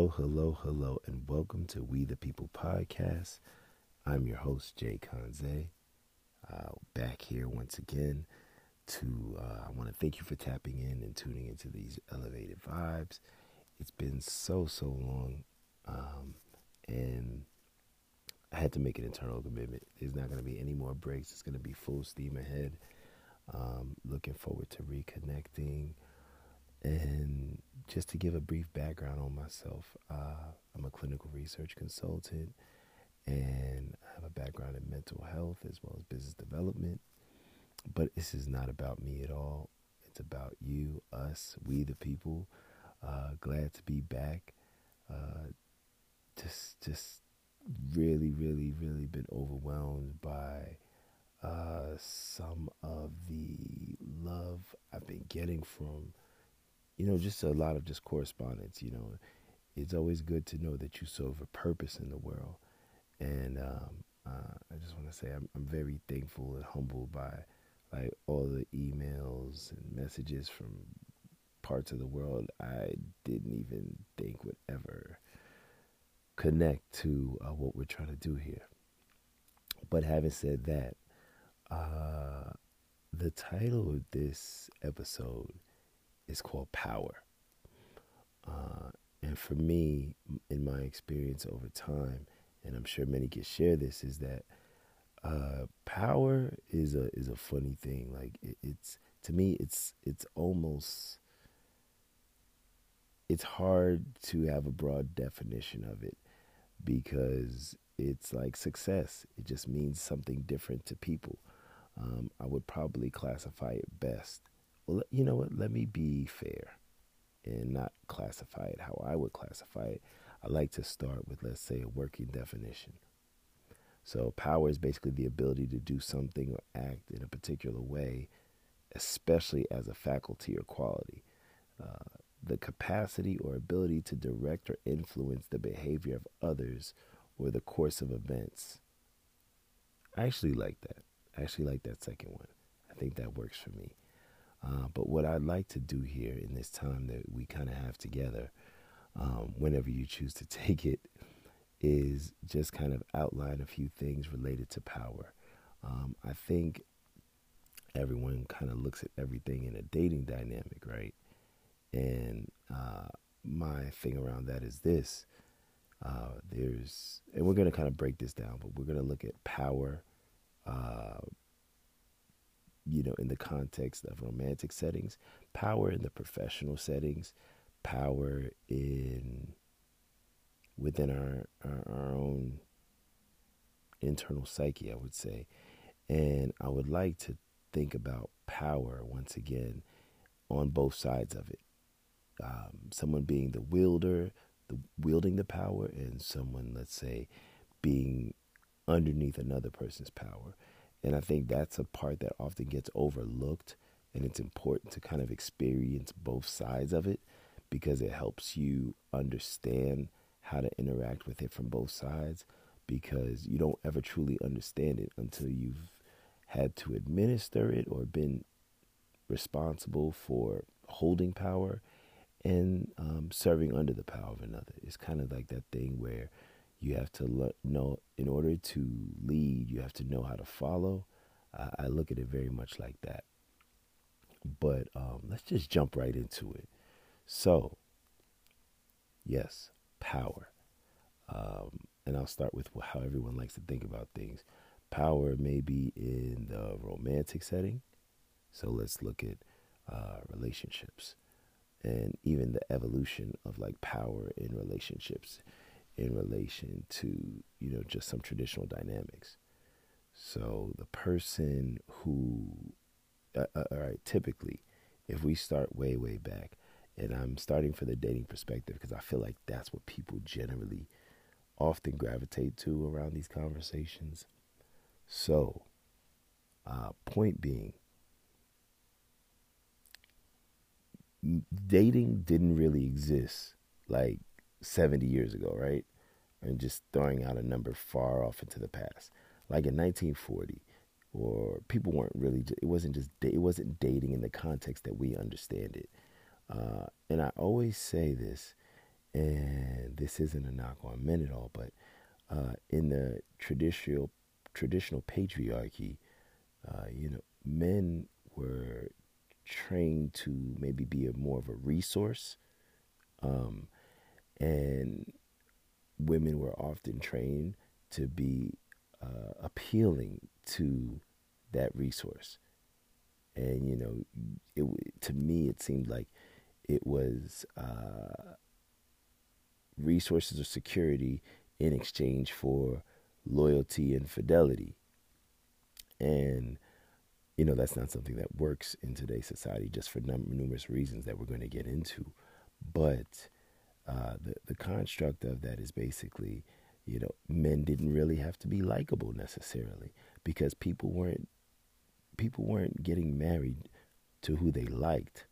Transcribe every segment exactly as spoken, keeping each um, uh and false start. Hello, hello, hello, and welcome to We the People Podcast. I'm your host, Jay Conze. Uh, back here once again to, uh, I want to thank you for tapping in and tuning into these elevated vibes. It's been so, so long, um, and I had to make an internal commitment. There's not going to be any more breaks. It's going to be full steam ahead. Um, looking forward to reconnecting. And just to give a brief background on myself, uh, I'm a clinical research consultant, and I have a background in mental health as well as business development. But this is not about me at all. It's about you, us, we the people. Uh, glad to be back. Uh, just, just really, really, really been overwhelmed by uh, some of the love I've been getting from, you know, just a lot of just correspondence. You know, it's always good to know that you serve a purpose in the world. And um, uh, I just want to say I'm, I'm very thankful and humbled by like all the emails and messages from parts of the world I didn't even think would ever connect to uh, what we're trying to do here. But having said that, uh, the title of this episode is called Power. Uh, and for me, in my experience over time, and I'm sure many can share this, is that uh, power is a is a funny thing. Like it, it's to me, it's it's almost it's hard to have a broad definition of it, because it's like success. It just means something different to people. Um, I would probably classify it best. Well, you know what? Let me be fair and not classify it how I would classify it. I like to start with, let's say, a working definition. So power is basically the ability to do something or act in a particular way, especially as a faculty or quality. Uh, the capacity or ability to direct or influence the behavior of others or the course of events. I actually like that. I actually like that second one. I think that works for me. Uh, but what I'd like to do here in this time that we kind of have together, um, whenever you choose to take it, is just kind of outline a few things related to power. Um, I think everyone kind of looks at everything in a dating dynamic, right? And uh, my thing around that is this. Uh, there's, and we're going to kind of break this down, but we're going to look at power, uh you know, in the context of romantic settings, power in the professional settings, power in within our, our, our own internal psyche, I would say. And I would like to think about power once again on both sides of it. Um, someone being the wielder, the wielding the power, and someone, let's say, being underneath another person's power. And I think that's a part that often gets overlooked, and it's important to kind of experience both sides of it, because it helps you understand how to interact with it from both sides, because you don't ever truly understand it until you've had to administer it or been responsible for holding power and um, serving under the power of another. It's kind of like that thing where you have to le- know, in order to lead, you have to know how to follow. Uh, I look at it very much like that. But um, let's just jump right into it. So, yes, power. Um, and I'll start with how everyone likes to think about things. Power may be in the romantic setting. So let's look at uh, relationships and even the evolution of like power in relationships, in relation to, you know, just some traditional dynamics. So the person who, uh, uh, all right, typically, if we start way, way back, and I'm starting for the dating perspective because I feel like that's what people generally often gravitate to around these conversations. So, uh, point being, dating didn't really exist like seventy years ago, right? And just throwing out a number far off into the past, like in nineteen forty, or people weren't really, it wasn't just, it wasn't dating in the context that we understand it. Uh, and I always say this, and this isn't a knock on men at all, but uh, in the traditional traditional patriarchy, uh, you know, men were trained to maybe be a, more of a resource, um, and women were often trained to be uh, appealing to that resource. And, you know, it, to me, it seemed like it was uh, resources or security in exchange for loyalty and fidelity. And, you know, that's not something that works in today's society, just for num- numerous reasons that we're going to get into. But uh, the, the construct of that is basically, you know, men didn't really have to be likable necessarily, because people weren't people weren't getting married to who they liked.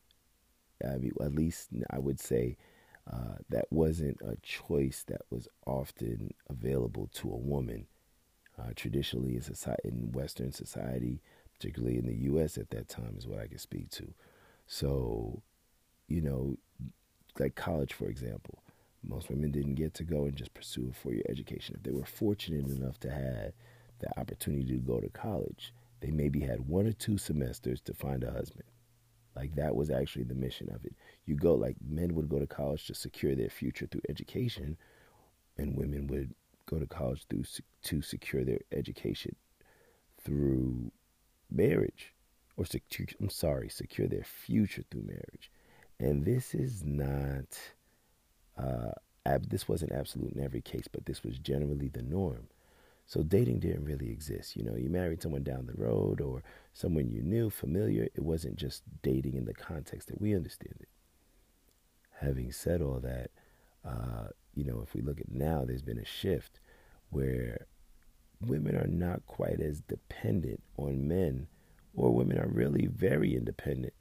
I mean, at least I would say uh, that wasn't a choice that was often available to a woman. Uh, traditionally in society, in Western society, particularly in the U S at that time, is what I could speak to. So, you know, like college, for example, most women didn't get to go and just pursue a four-year education. If they were fortunate enough to have the opportunity to go to college, they maybe had one or two semesters to find a husband. Like, that was actually the mission of it. You go, like, men would go to college to secure their future through education, and women would go to college through to secure their education through marriage, or secure, I'm sorry, secure their future through marriage. And this is not, uh, ab- this wasn't absolute in every case, but this was generally the norm. So dating didn't really exist. You know, you married someone down the road or someone you knew, familiar. It wasn't just dating in the context that we understand it. Having said all that, uh, you know, if we look at now, there's been a shift where women are not quite as dependent on men, or women are really very independent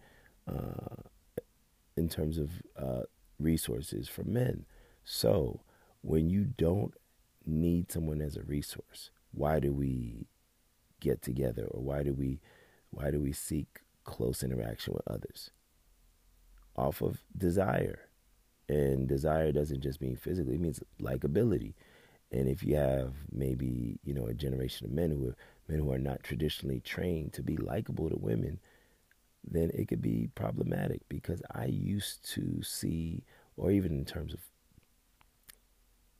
uh, in terms of uh, resources from men. So when you don't need someone as a resource, why do we get together, or why do we why do we seek close interaction with others? Off of desire. And desire doesn't just mean physically, it means likability. And if you have maybe, you know, a generation of men who are men who are not traditionally trained to be likable to women, then it could be problematic. Because I used to see, or even in terms of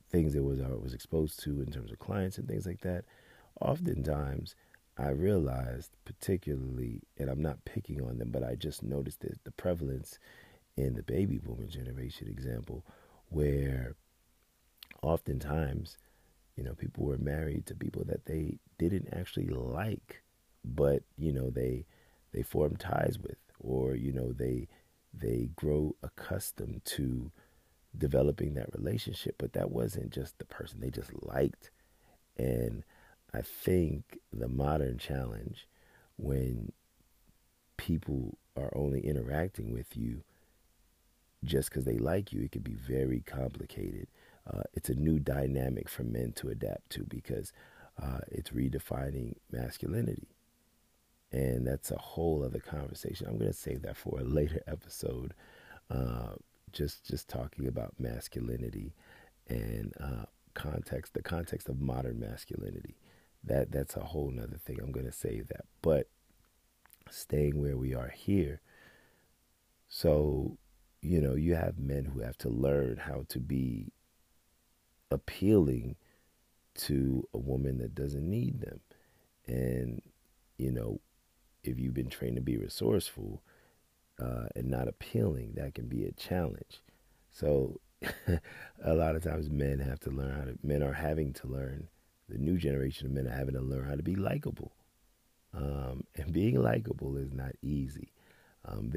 things that was I was exposed to in terms of clients and things like that, oftentimes I realized, particularly, and I'm not picking on them, but I just noticed that the prevalence in the baby boomer generation example, where oftentimes, you know, people were married to people that they didn't actually like, but, you know, they they form ties with, or, you know, they they grow accustomed to developing that relationship. But that wasn't just the person they just liked. And I think the modern challenge, when people are only interacting with you just because they like you, it can be very complicated. Uh, it's a new dynamic for men to adapt to, because uh, it's redefining masculinity. And that's a whole other conversation. I'm going to save that for a later episode. Uh, Just just talking about masculinity and uh, context, the context of modern masculinity. That that's a whole nother thing. I'm going to save that. But staying where we are here. So, you know, you have men who have to learn how to be appealing to a woman that doesn't need them. And, you know, if you've been trained to be resourceful, Uh, and not appealing, that can be a challenge. So a lot of times men have to learn how to, men are having to learn, the new generation of men are having to learn how to be likable. Um, and being likable is not easy. Um,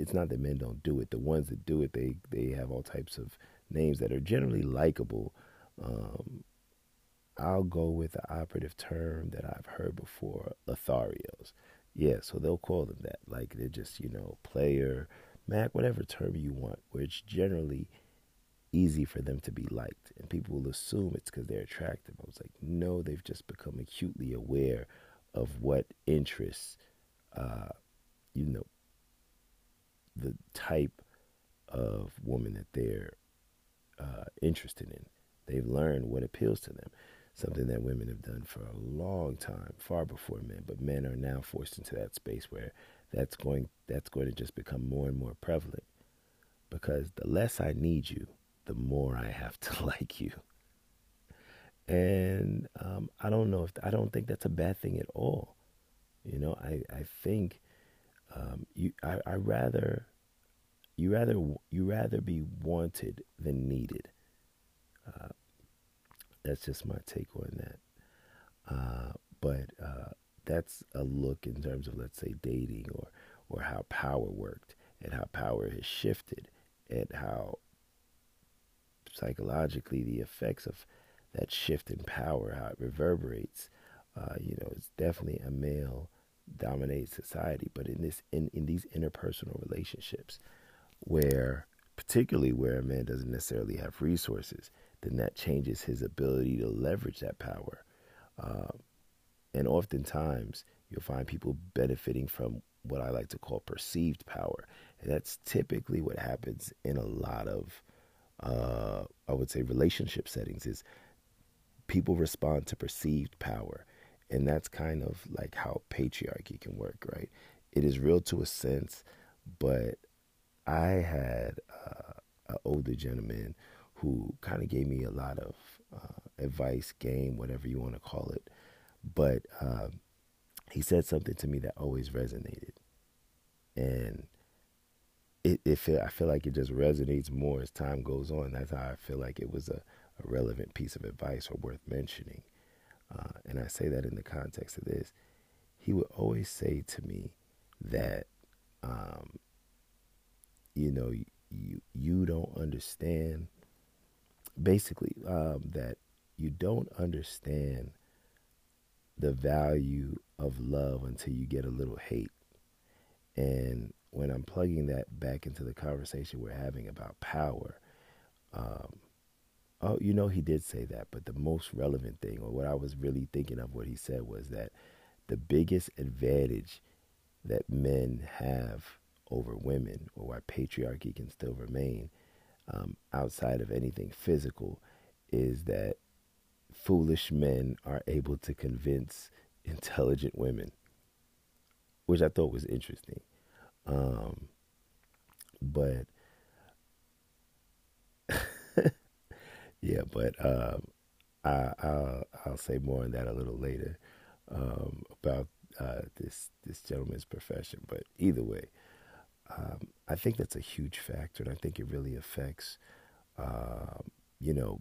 it's not that men don't do it. The ones that do it, they, they have all types of names that are generally likable. Um, I'll go with the operative term that I've heard before, Lotharios. Yeah, so they'll call them that. Like, they're just, you know, player, Mac, whatever term you want, where it's generally easy for them to be liked. And people will assume it's because they're attractive. I was like, no, they've just become acutely aware of what interests, uh, you know, the type of woman that they're uh, interested in. They've learned what appeals to them, something that women have done for a long time, far before men. But men are now forced into that space where that's going, that's going to just become more and more prevalent, because the less I need you, the more I have to like you. And um, I don't know if I don't think that's a bad thing at all. You know, I I think um, you I, I rather you rather you rather be wanted than needed. Uh, that's just my take on that. Uh, but uh, that's a look in terms of, let's say, dating or or how power worked and how power has shifted and how psychologically the effects of that shift in power, how it reverberates. Uh, you know, it's definitely a male-dominated society, but in this, in, in these interpersonal relationships, where particularly where a man doesn't necessarily have resources, then that changes his ability to leverage that power. Uh, and oftentimes, you'll find people benefiting from what I like to call perceived power, and that's typically what happens in a lot of, uh, I would say, relationship settings. Is people respond to perceived power. And that's kind of like how patriarchy can work, right? It is real to a sense, but I had uh, an older gentleman who kind of gave me a lot of uh, advice, game, whatever you want to call it. But um, he said something to me that always resonated. And it, it feel, I feel like it just resonates more as time goes on. That's how I feel like it was a, a relevant piece of advice or worth mentioning. Uh, and I say that in the context of this, he would always say to me that, um, you know, you you don't understand, basically, um, that you don't understand the value of love until you get a little hate. And when I'm plugging that back into the conversation we're having about power, um, oh, you know, he did say that, but the most relevant thing, or what I was really thinking of what he said, was that the biggest advantage that men have over women, or why patriarchy can still remain, um, outside of anything physical, is that foolish men are able to convince intelligent women, which I thought was interesting. Um, but... Yeah, but um, I, I'll, I'll say more on that a little later um, about uh, this this gentleman's profession. But either way, um, I think that's a huge factor, and I think it really affects, uh, you know,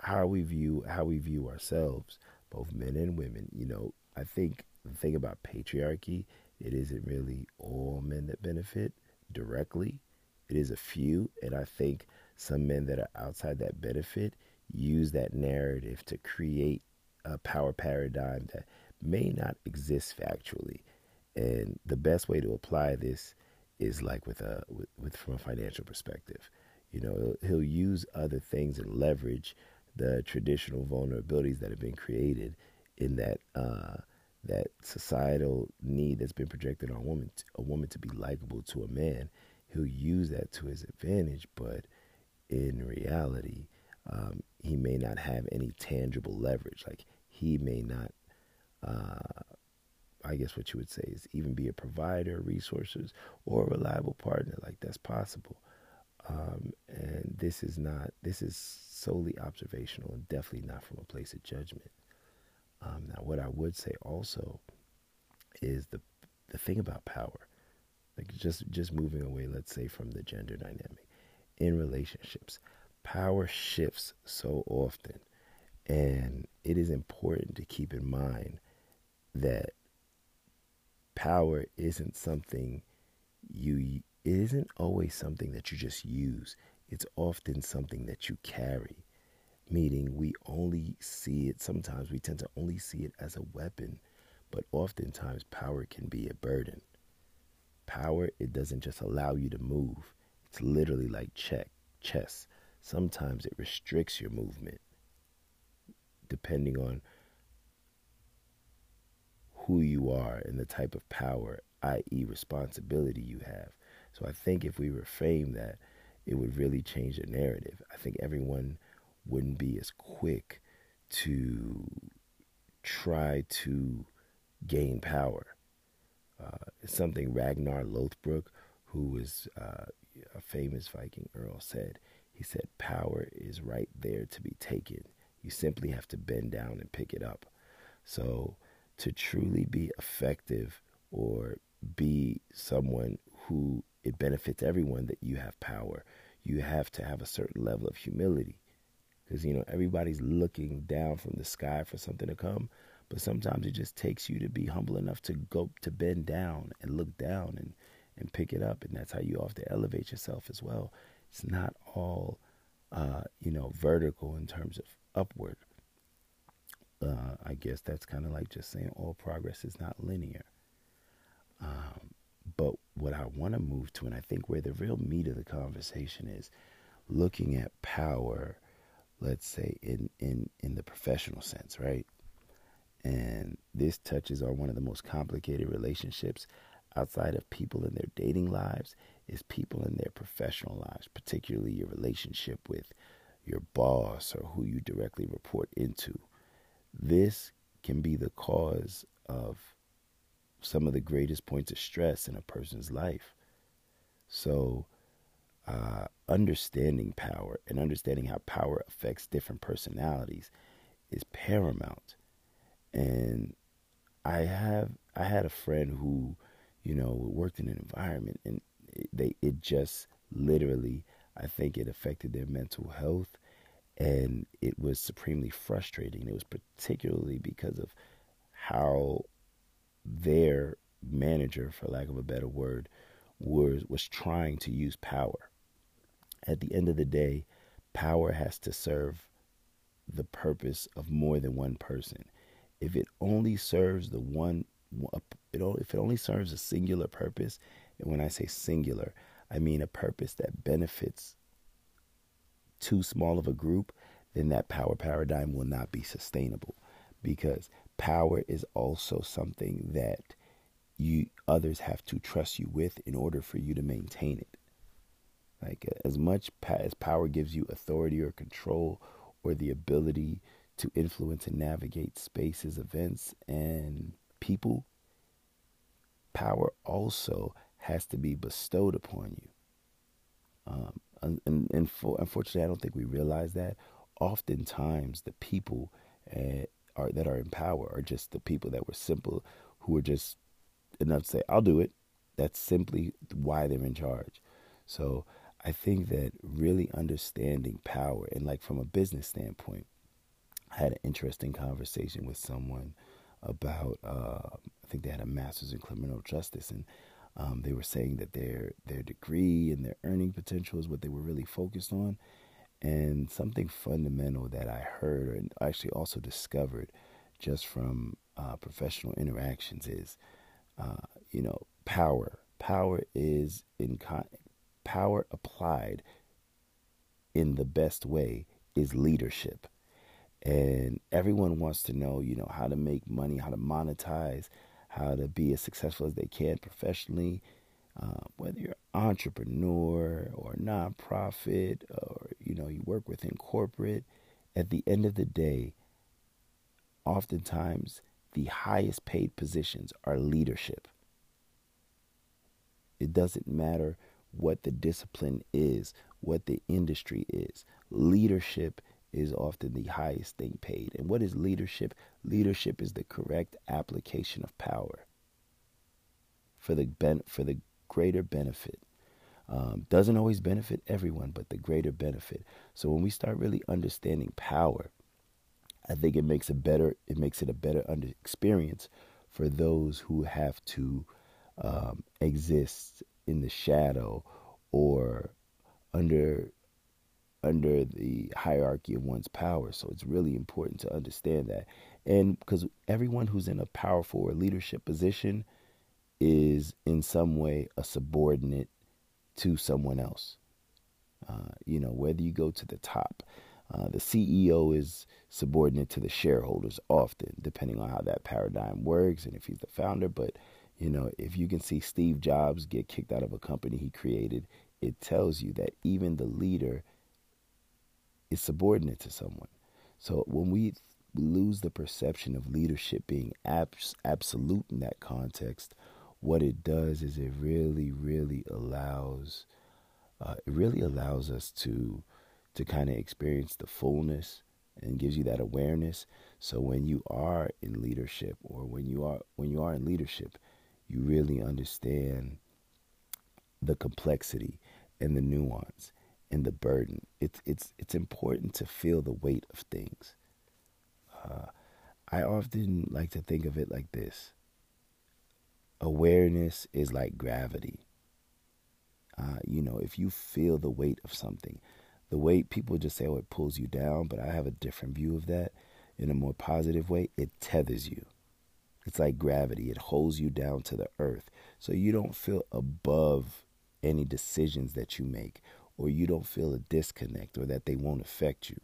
how we view how we view ourselves, both men and women. You know, I think the thing about patriarchy, it isn't really all men that benefit directly. It is a few, and I think some men that are outside that benefit use that narrative to create a power paradigm that may not exist factually. And the best way to apply this is like with a with, with from a financial perspective. You know, he'll, he'll use other things and leverage the traditional vulnerabilities that have been created in that uh, that societal need that's been projected on women, a woman to be likable to a man. He'll use that to his advantage, but in reality, um, he may not have any tangible leverage. Like, he may not, uh, I guess what you would say is even be a provider of resources or a reliable partner. Like, that's possible. Um, and this is not, this is solely observational and definitely not from a place of judgment. Um, now, what I would say also is the the thing about power, like just, just moving away, let's say, from the gender dynamic. In relationships, power shifts so often, and it is important to keep in mind that power isn't something you, it isn't always something that you just use. It's often something that you carry, meaning we only see it, sometimes we tend to only see it as a weapon, but oftentimes power can be a burden. Power, it doesn't just allow you to move. It's literally like check, chess. Sometimes it restricts your movement depending on who you are and the type of power, that is responsibility you have. So I think if we reframe that, it would really change the narrative. I think everyone wouldn't be as quick to try to gain power. Uh, it's something Ragnar Lothbrok, who was uh, a famous Viking earl, said. He said, power is right there to be taken. You simply have to bend down and pick it up. So to truly be effective or be someone who it benefits everyone that you have power, you have to have a certain level of humility. Because, you know, everybody's looking down from the sky for something to come. But sometimes it just takes you to be humble enough to go to bend down and look down and, and pick it up. And that's how you have to elevate yourself as well. It's not all, uh, you know, vertical in terms of upward. Uh, I guess that's kind of like just saying all progress is not linear. Um, but what I want to move to, and I think where the real meat of the conversation is, looking at power, let's say in, in, in the professional sense, right? And this touches on one of the most complicated relationships outside of people in their dating lives, is people in their professional lives, particularly your relationship with your boss or who you directly report into. This can be the cause of some of the greatest points of stress in a person's life. So uh, understanding power and understanding how power affects different personalities is paramount. And I have I had a friend who, you know, worked in an environment and they it just literally, I think it affected their mental health, and it was supremely frustrating. It was particularly because of how their manager, for lack of a better word, was was trying to use power. At the end of the day, power has to serve the purpose of more than one person. If it only serves the one, it only, if it only serves a singular purpose, and when I say singular, I mean a purpose that benefits too small of a group, then that power paradigm will not be sustainable, because power is also something that you others have to trust you with in order for you to maintain it. Like as much as power gives you authority or control or the ability to influence and navigate spaces, events, and people, power also has to be bestowed upon you. Um, and, and, and for, unfortunately, I don't think we realize that. Oftentimes, the people uh, are that are in power are just the people that were simple, who were just enough to say, I'll do it. That's simply why they're in charge. So I think that really understanding power, and like from a business standpoint, I had an interesting conversation with someone about, uh, I think they had a master's in criminal justice, and Um, they were saying that their their degree and their earning potential is what they were really focused on. And something fundamental that I heard, and actually also discovered just from uh, professional interactions, is, uh, you know, power. Power is in con- power applied in the best way is leadership. And everyone wants to know, you know, how to make money, how to monetize, how to be as successful as they can professionally, uh, whether you're an entrepreneur or nonprofit, or, you know, you work within corporate. At the end of the day, oftentimes the highest paid positions are leadership. It doesn't matter what the discipline is, what the industry is. Leadership is often the highest thing paid. And what is leadership? Leadership is the correct application of power for the ben- for the greater benefit. Um, doesn't always benefit everyone, but the greater benefit. So when we start really understanding power, I think it makes a better it makes it a better under experience for those who have to um, exist in the shadow or under. under the hierarchy of one's power. So it's really important to understand that. And because everyone who's in a powerful or leadership position is in some way a subordinate to someone else. Uh, you know, whether you go to the top, uh, the C E O is subordinate to the shareholders often, depending on how that paradigm works and if he's the founder. But, you know, if you can see Steve Jobs get kicked out of a company he created, it tells you that even the leader is subordinate to someone. So when we lose the perception of leadership being abs- absolute in that context, what it does is it really, really allows, uh, it really allows us to, to kind of experience the fullness and gives you that awareness. So when you are in leadership, or when you are when you are in leadership, you really understand the complexity and the nuance and the burden. It's it's it's important to feel the weight of things. Uh, I often like to think of it like this. Awareness is like gravity. Uh, you know, if you feel the weight of something, the weight, people just say, oh, it pulls you down, but I have a different view of that in a more positive way. It tethers you. It's like gravity. It holds you down to the earth. So you don't feel above any decisions that you make, or you don't feel a disconnect, or that they won't affect you.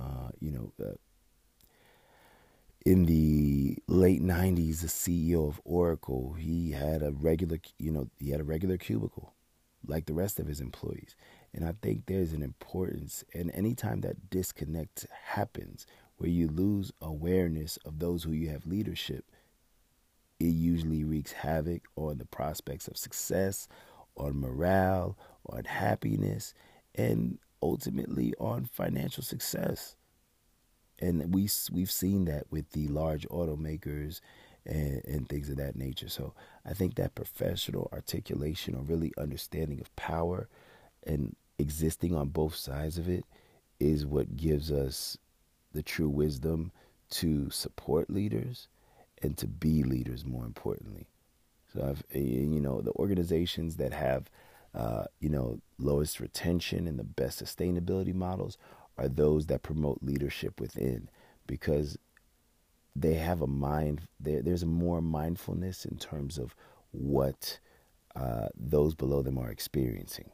Uh, you know, uh, in the late nineties, the C E O of Oracle, he had a regular, you know, he had a regular cubicle like the rest of his employees. And I think there's an importance, and anytime that disconnect happens, where you lose awareness of those who you have leadership, it usually wreaks havoc on the prospects of success, on morale, on happiness, and ultimately on financial success. And we, we've seen that with the large automakers and, and things of that nature. So I think that professional articulation, or really understanding of power and existing on both sides of it, is what gives us the true wisdom to support leaders and to be leaders, more importantly. So, I've, you know, the organizations that have, uh, you know, lowest retention and the best sustainability models are those that promote leadership within, because they have a mind, there's more mindfulness in terms of what uh, those below them are experiencing.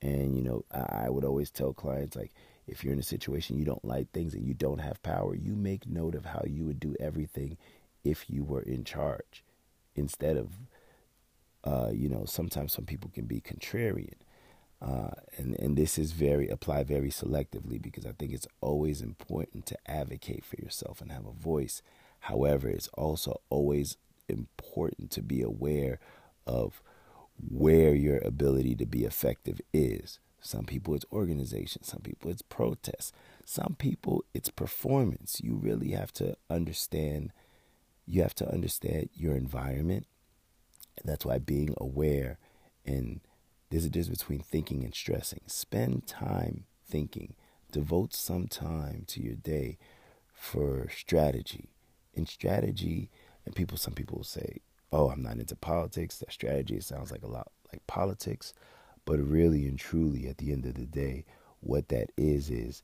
And, you know, I would always tell clients, like, if you're in a situation you don't like things and you don't have power, you make note of how you would do everything if you were in charge, instead of, uh, you know, sometimes some people can be contrarian. Uh, and, and this is very, apply very selectively, because I think it's always important to advocate for yourself and have a voice. However, it's also always important to be aware of where your ability to be effective is. Some people it's organization, some people it's protest, some people it's performance. You really have to understand, you have to understand your environment. That's why being aware, and there's a difference between thinking and stressing. Spend time thinking. Devote some time to your day for strategy. And strategy, and people, some people will say, oh, I'm not into politics. That strategy, it sounds like a lot like politics. But really and truly, at the end of the day, what that is, is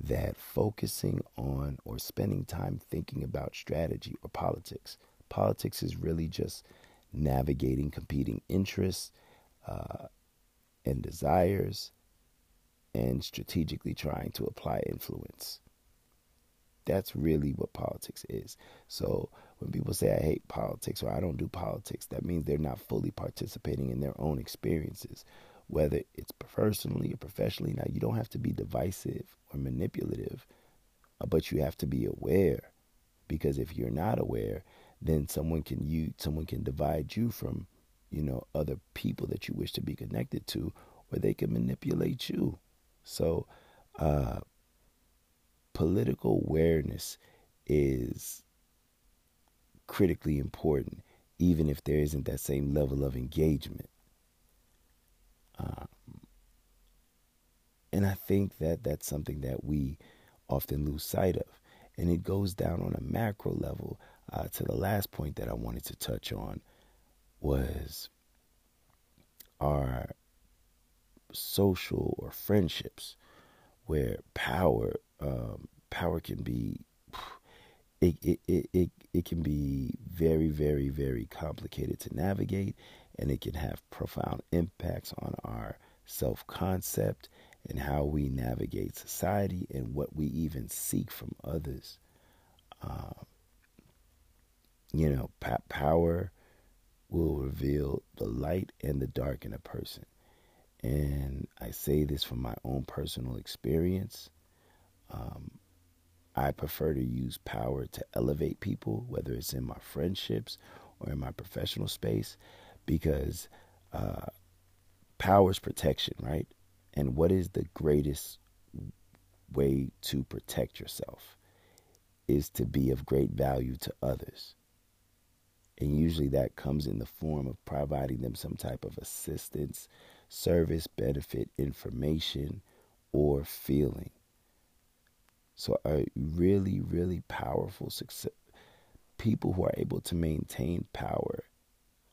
that focusing on or spending time thinking about strategy or politics. Politics is really just navigating competing interests, uh, and desires, and strategically trying to apply influence. That's really what politics is. So when people say, I hate politics, or I don't do politics, that means they're not fully participating in their own experiences, whether it's personally or professionally. Now, you don't have to be divisive or manipulative, but you have to be aware, because if you're not aware, then someone can you someone can divide you from, you know, other people that you wish to be connected to, or they can manipulate you. So uh, political awareness is critically important, even if there isn't that same level of engagement. Um, and I think that that's something that we often lose sight of. And it goes down on a macro level uh, to the last point that I wanted to touch on, was our social or friendships, where power um, power can be it it, it it it can be very, very, very complicated to navigate, and it can have profound impacts on our self-concept and how we navigate society and what we even seek from others. Um, you know, p- power will reveal the light and the dark in a person. and I say this from my own personal experience, um, I prefer to use power to elevate people, whether it's in my friendships or in my professional space, because uh, power is protection, right? And what is the greatest way to protect yourself is to be of great value to others. And usually that comes in the form of providing them some type of assistance, service, benefit, information, or feeling. So are really, really powerful success, people who are able to maintain power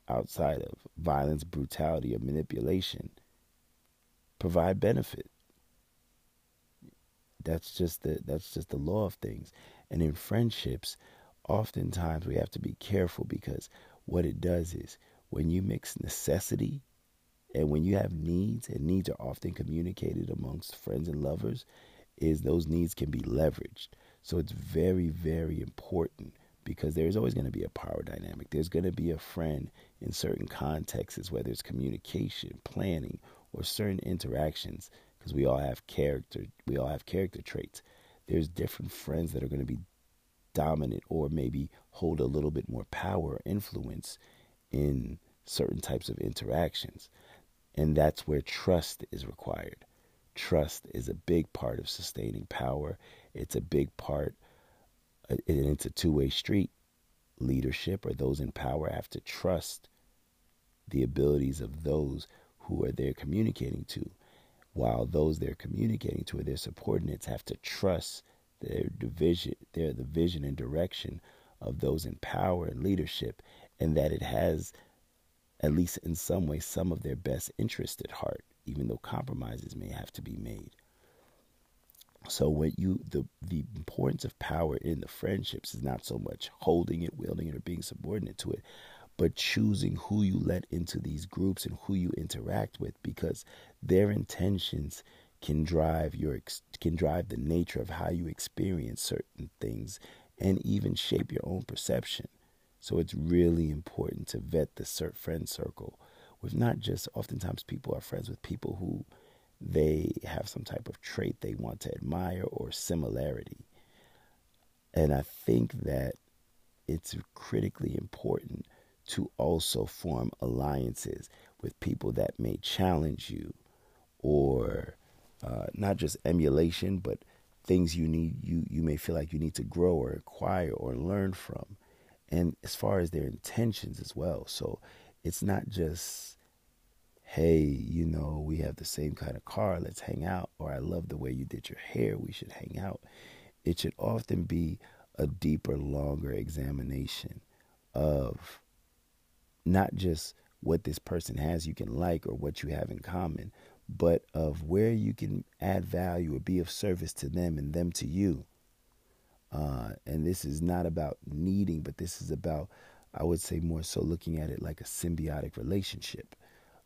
outside of violence, brutality, or manipulation, provide benefit. That's just the that's just the law of things. And in friendships, oftentimes we have to be careful, because what it does is when you mix necessity and when you have needs, and needs are often communicated amongst friends and lovers, is those needs can be leveraged. So it's very, very important, because there's always going to be a power dynamic. There's going to be a friend in certain contexts, whether it's communication, planning, or certain interactions, because we all have character, we all have character traits. There's different friends that are going to be dominant or maybe hold a little bit more power or influence in certain types of interactions. And that's where trust is required. Trust is a big part of sustaining power. It's a big part, and it's a two-way street. Leadership, or those in power, have to trust the abilities of those who are they're communicating to, while those they're communicating to or their subordinates have to trust their division, their the vision and direction of those in power and leadership, and that it has, at least in some way, some of their best interest at heart, even though compromises may have to be made. So what you the the importance of power in the friendships is not so much holding it, wielding it, or being subordinate to it, but choosing who you let into these groups and who you interact with, because their intentions can drive your can drive the nature of how you experience certain things and even shape your own perception. So it's really important to vet the friend circle with not just, oftentimes people are friends with people who they have some type of trait they want to admire or similarity. And I think that it's critically important to also form alliances with people that may challenge you, or uh, not just emulation, but things you need, you, you may feel like you need to grow or acquire or learn from. And as far as their intentions as well. So it's not just, hey, you know, we have the same kind of car, let's hang out, or I love the way you did your hair, we should hang out. It should often be a deeper, longer examination of not just what this person has you can like or what you have in common, but of where you can add value or be of service to them and them to you. Uh, and this is not about needing, but this is about, I would say, more so looking at it like a symbiotic relationship.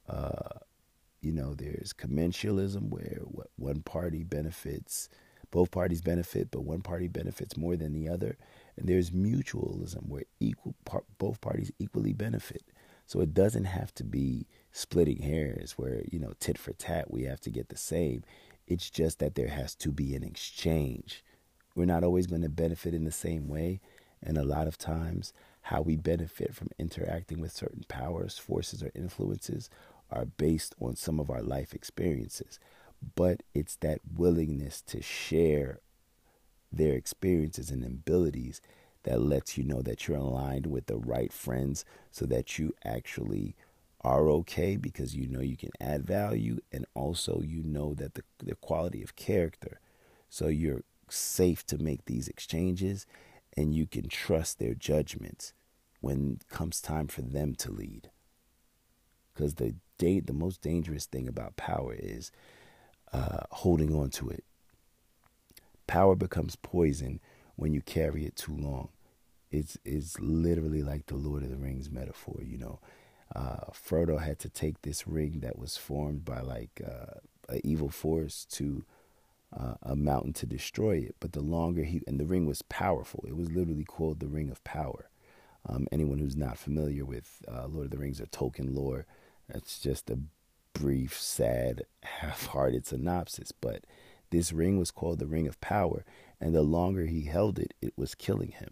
Uh, you know, there's commensalism, where one party benefits, both parties benefit, but one party benefits more than the other. And there's mutualism, where equal par- both parties equally benefit. So it doesn't have to be splitting hairs where, you know, tit for tat, we have to get the same. It's just that there has to be an exchange. We're not always going to benefit in the same way. And a lot of times how we benefit from interacting with certain powers, forces, or influences are based on some of our life experiences. But it's that willingness to share their experiences and abilities that lets you know that you're aligned with the right friends, so that you actually are okay, because you know you can add value, and also you know that the, the quality of character. So you're safe to make these exchanges, and you can trust their judgments when it comes time for them to lead. Because the da- the most dangerous thing about power is uh, holding on to it. Power becomes poison when you carry it too long. It's it's literally like the Lord of the Rings metaphor. You know, uh, Frodo had to take this ring that was formed by like uh, an evil force to Uh, a mountain to destroy it. But the longer he, and the ring was powerful. It was literally called the Ring of Power. Um, anyone who's not familiar with uh, Lord of the Rings or Tolkien lore, that's just a brief, sad, half-hearted synopsis, but this ring was called the Ring of Power, and the longer he held it, it was killing him.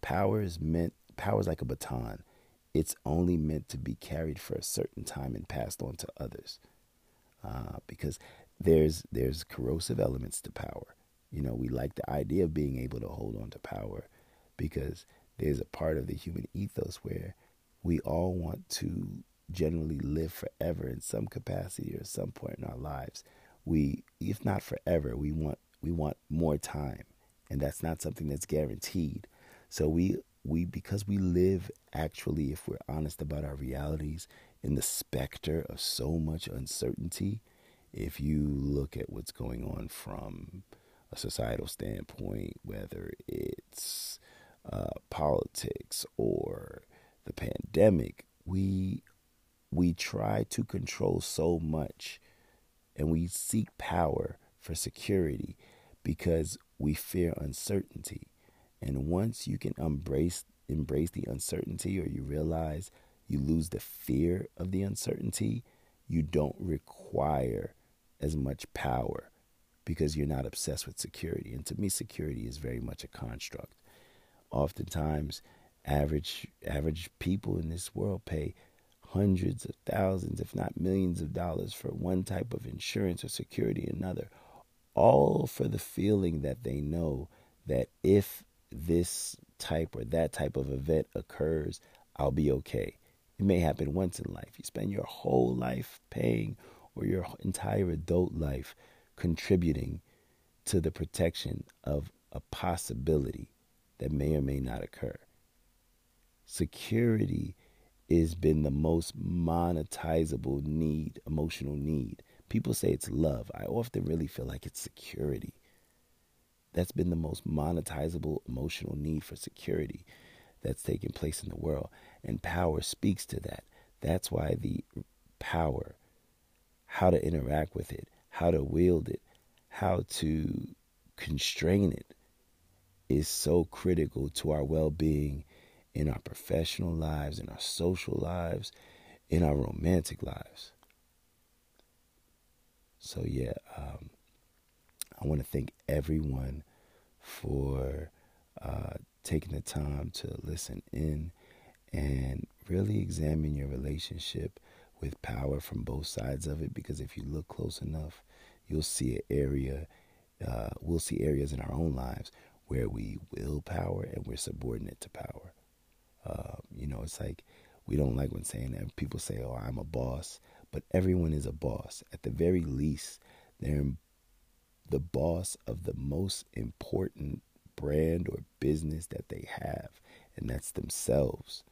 Power is meant, power is like a baton. It's only meant to be carried for a certain time and passed on to others, uh, because there's there's corrosive elements to power. You know, we like the idea of being able to hold on to power because there's a part of the human ethos where we all want to generally live forever in some capacity or some point in our lives. We, if not forever, we want we want more time, and that's not something that's guaranteed. So we we because we live actually, if we're honest about our realities, in the specter of so much uncertainty. If you look at what's going on from a societal standpoint, whether it's uh, politics or the pandemic, we we try to control so much, and we seek power for security because we fear uncertainty. And once you can embrace embrace the uncertainty, or you realize you lose the fear of the uncertainty, you don't require as much power because you're not obsessed with security. And to me, security is very much a construct. Oftentimes, average average people in this world pay hundreds of thousands, if not millions of dollars for one type of insurance or security, another, all for the feeling that they know that if this type or that type of event occurs, I'll be okay. It may happen once in life. You spend your whole life paying, or your entire adult life contributing to the protection of a possibility that may or may not occur. Security has been the most monetizable need, emotional need. People say it's love. I often really feel like it's security. That's been the most monetizable emotional need for security that's taken place in the world. And power speaks to that. That's why the power, how to interact with it, how to wield it, how to constrain it, is so critical to our well-being in our professional lives, in our social lives, in our romantic lives. So yeah, um, I want to thank everyone for uh, taking the time to listen in and really examine your relationship with power from both sides of it, because if you look close enough, you'll see an area, uh, we'll see areas in our own lives where we will power and we're subordinate to power. Uh, you know, it's like, we don't like when saying that. People say, oh, I'm a boss, but everyone is a boss. At the very least, they're the boss of the most important brand or business that they have, and that's themselves,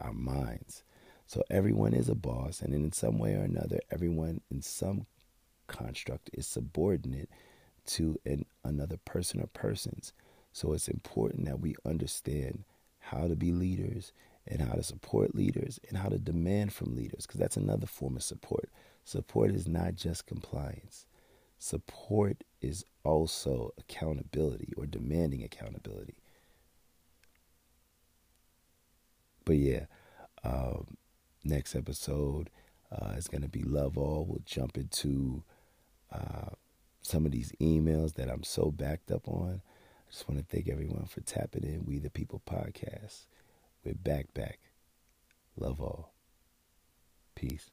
our minds. So everyone is a boss, and in some way or another, everyone in some construct is subordinate to an, another person or persons. So it's important that we understand how to be leaders and how to support leaders and how to demand from leaders, because that's another form of support. Support is not just compliance. Support is also accountability, or demanding accountability. But yeah, um, next episode uh, is going to be Love All. We'll jump into uh, some of these emails that I'm so backed up on. Just want to thank everyone for tapping in. We the People Podcast. We're back, back. Love all. Peace.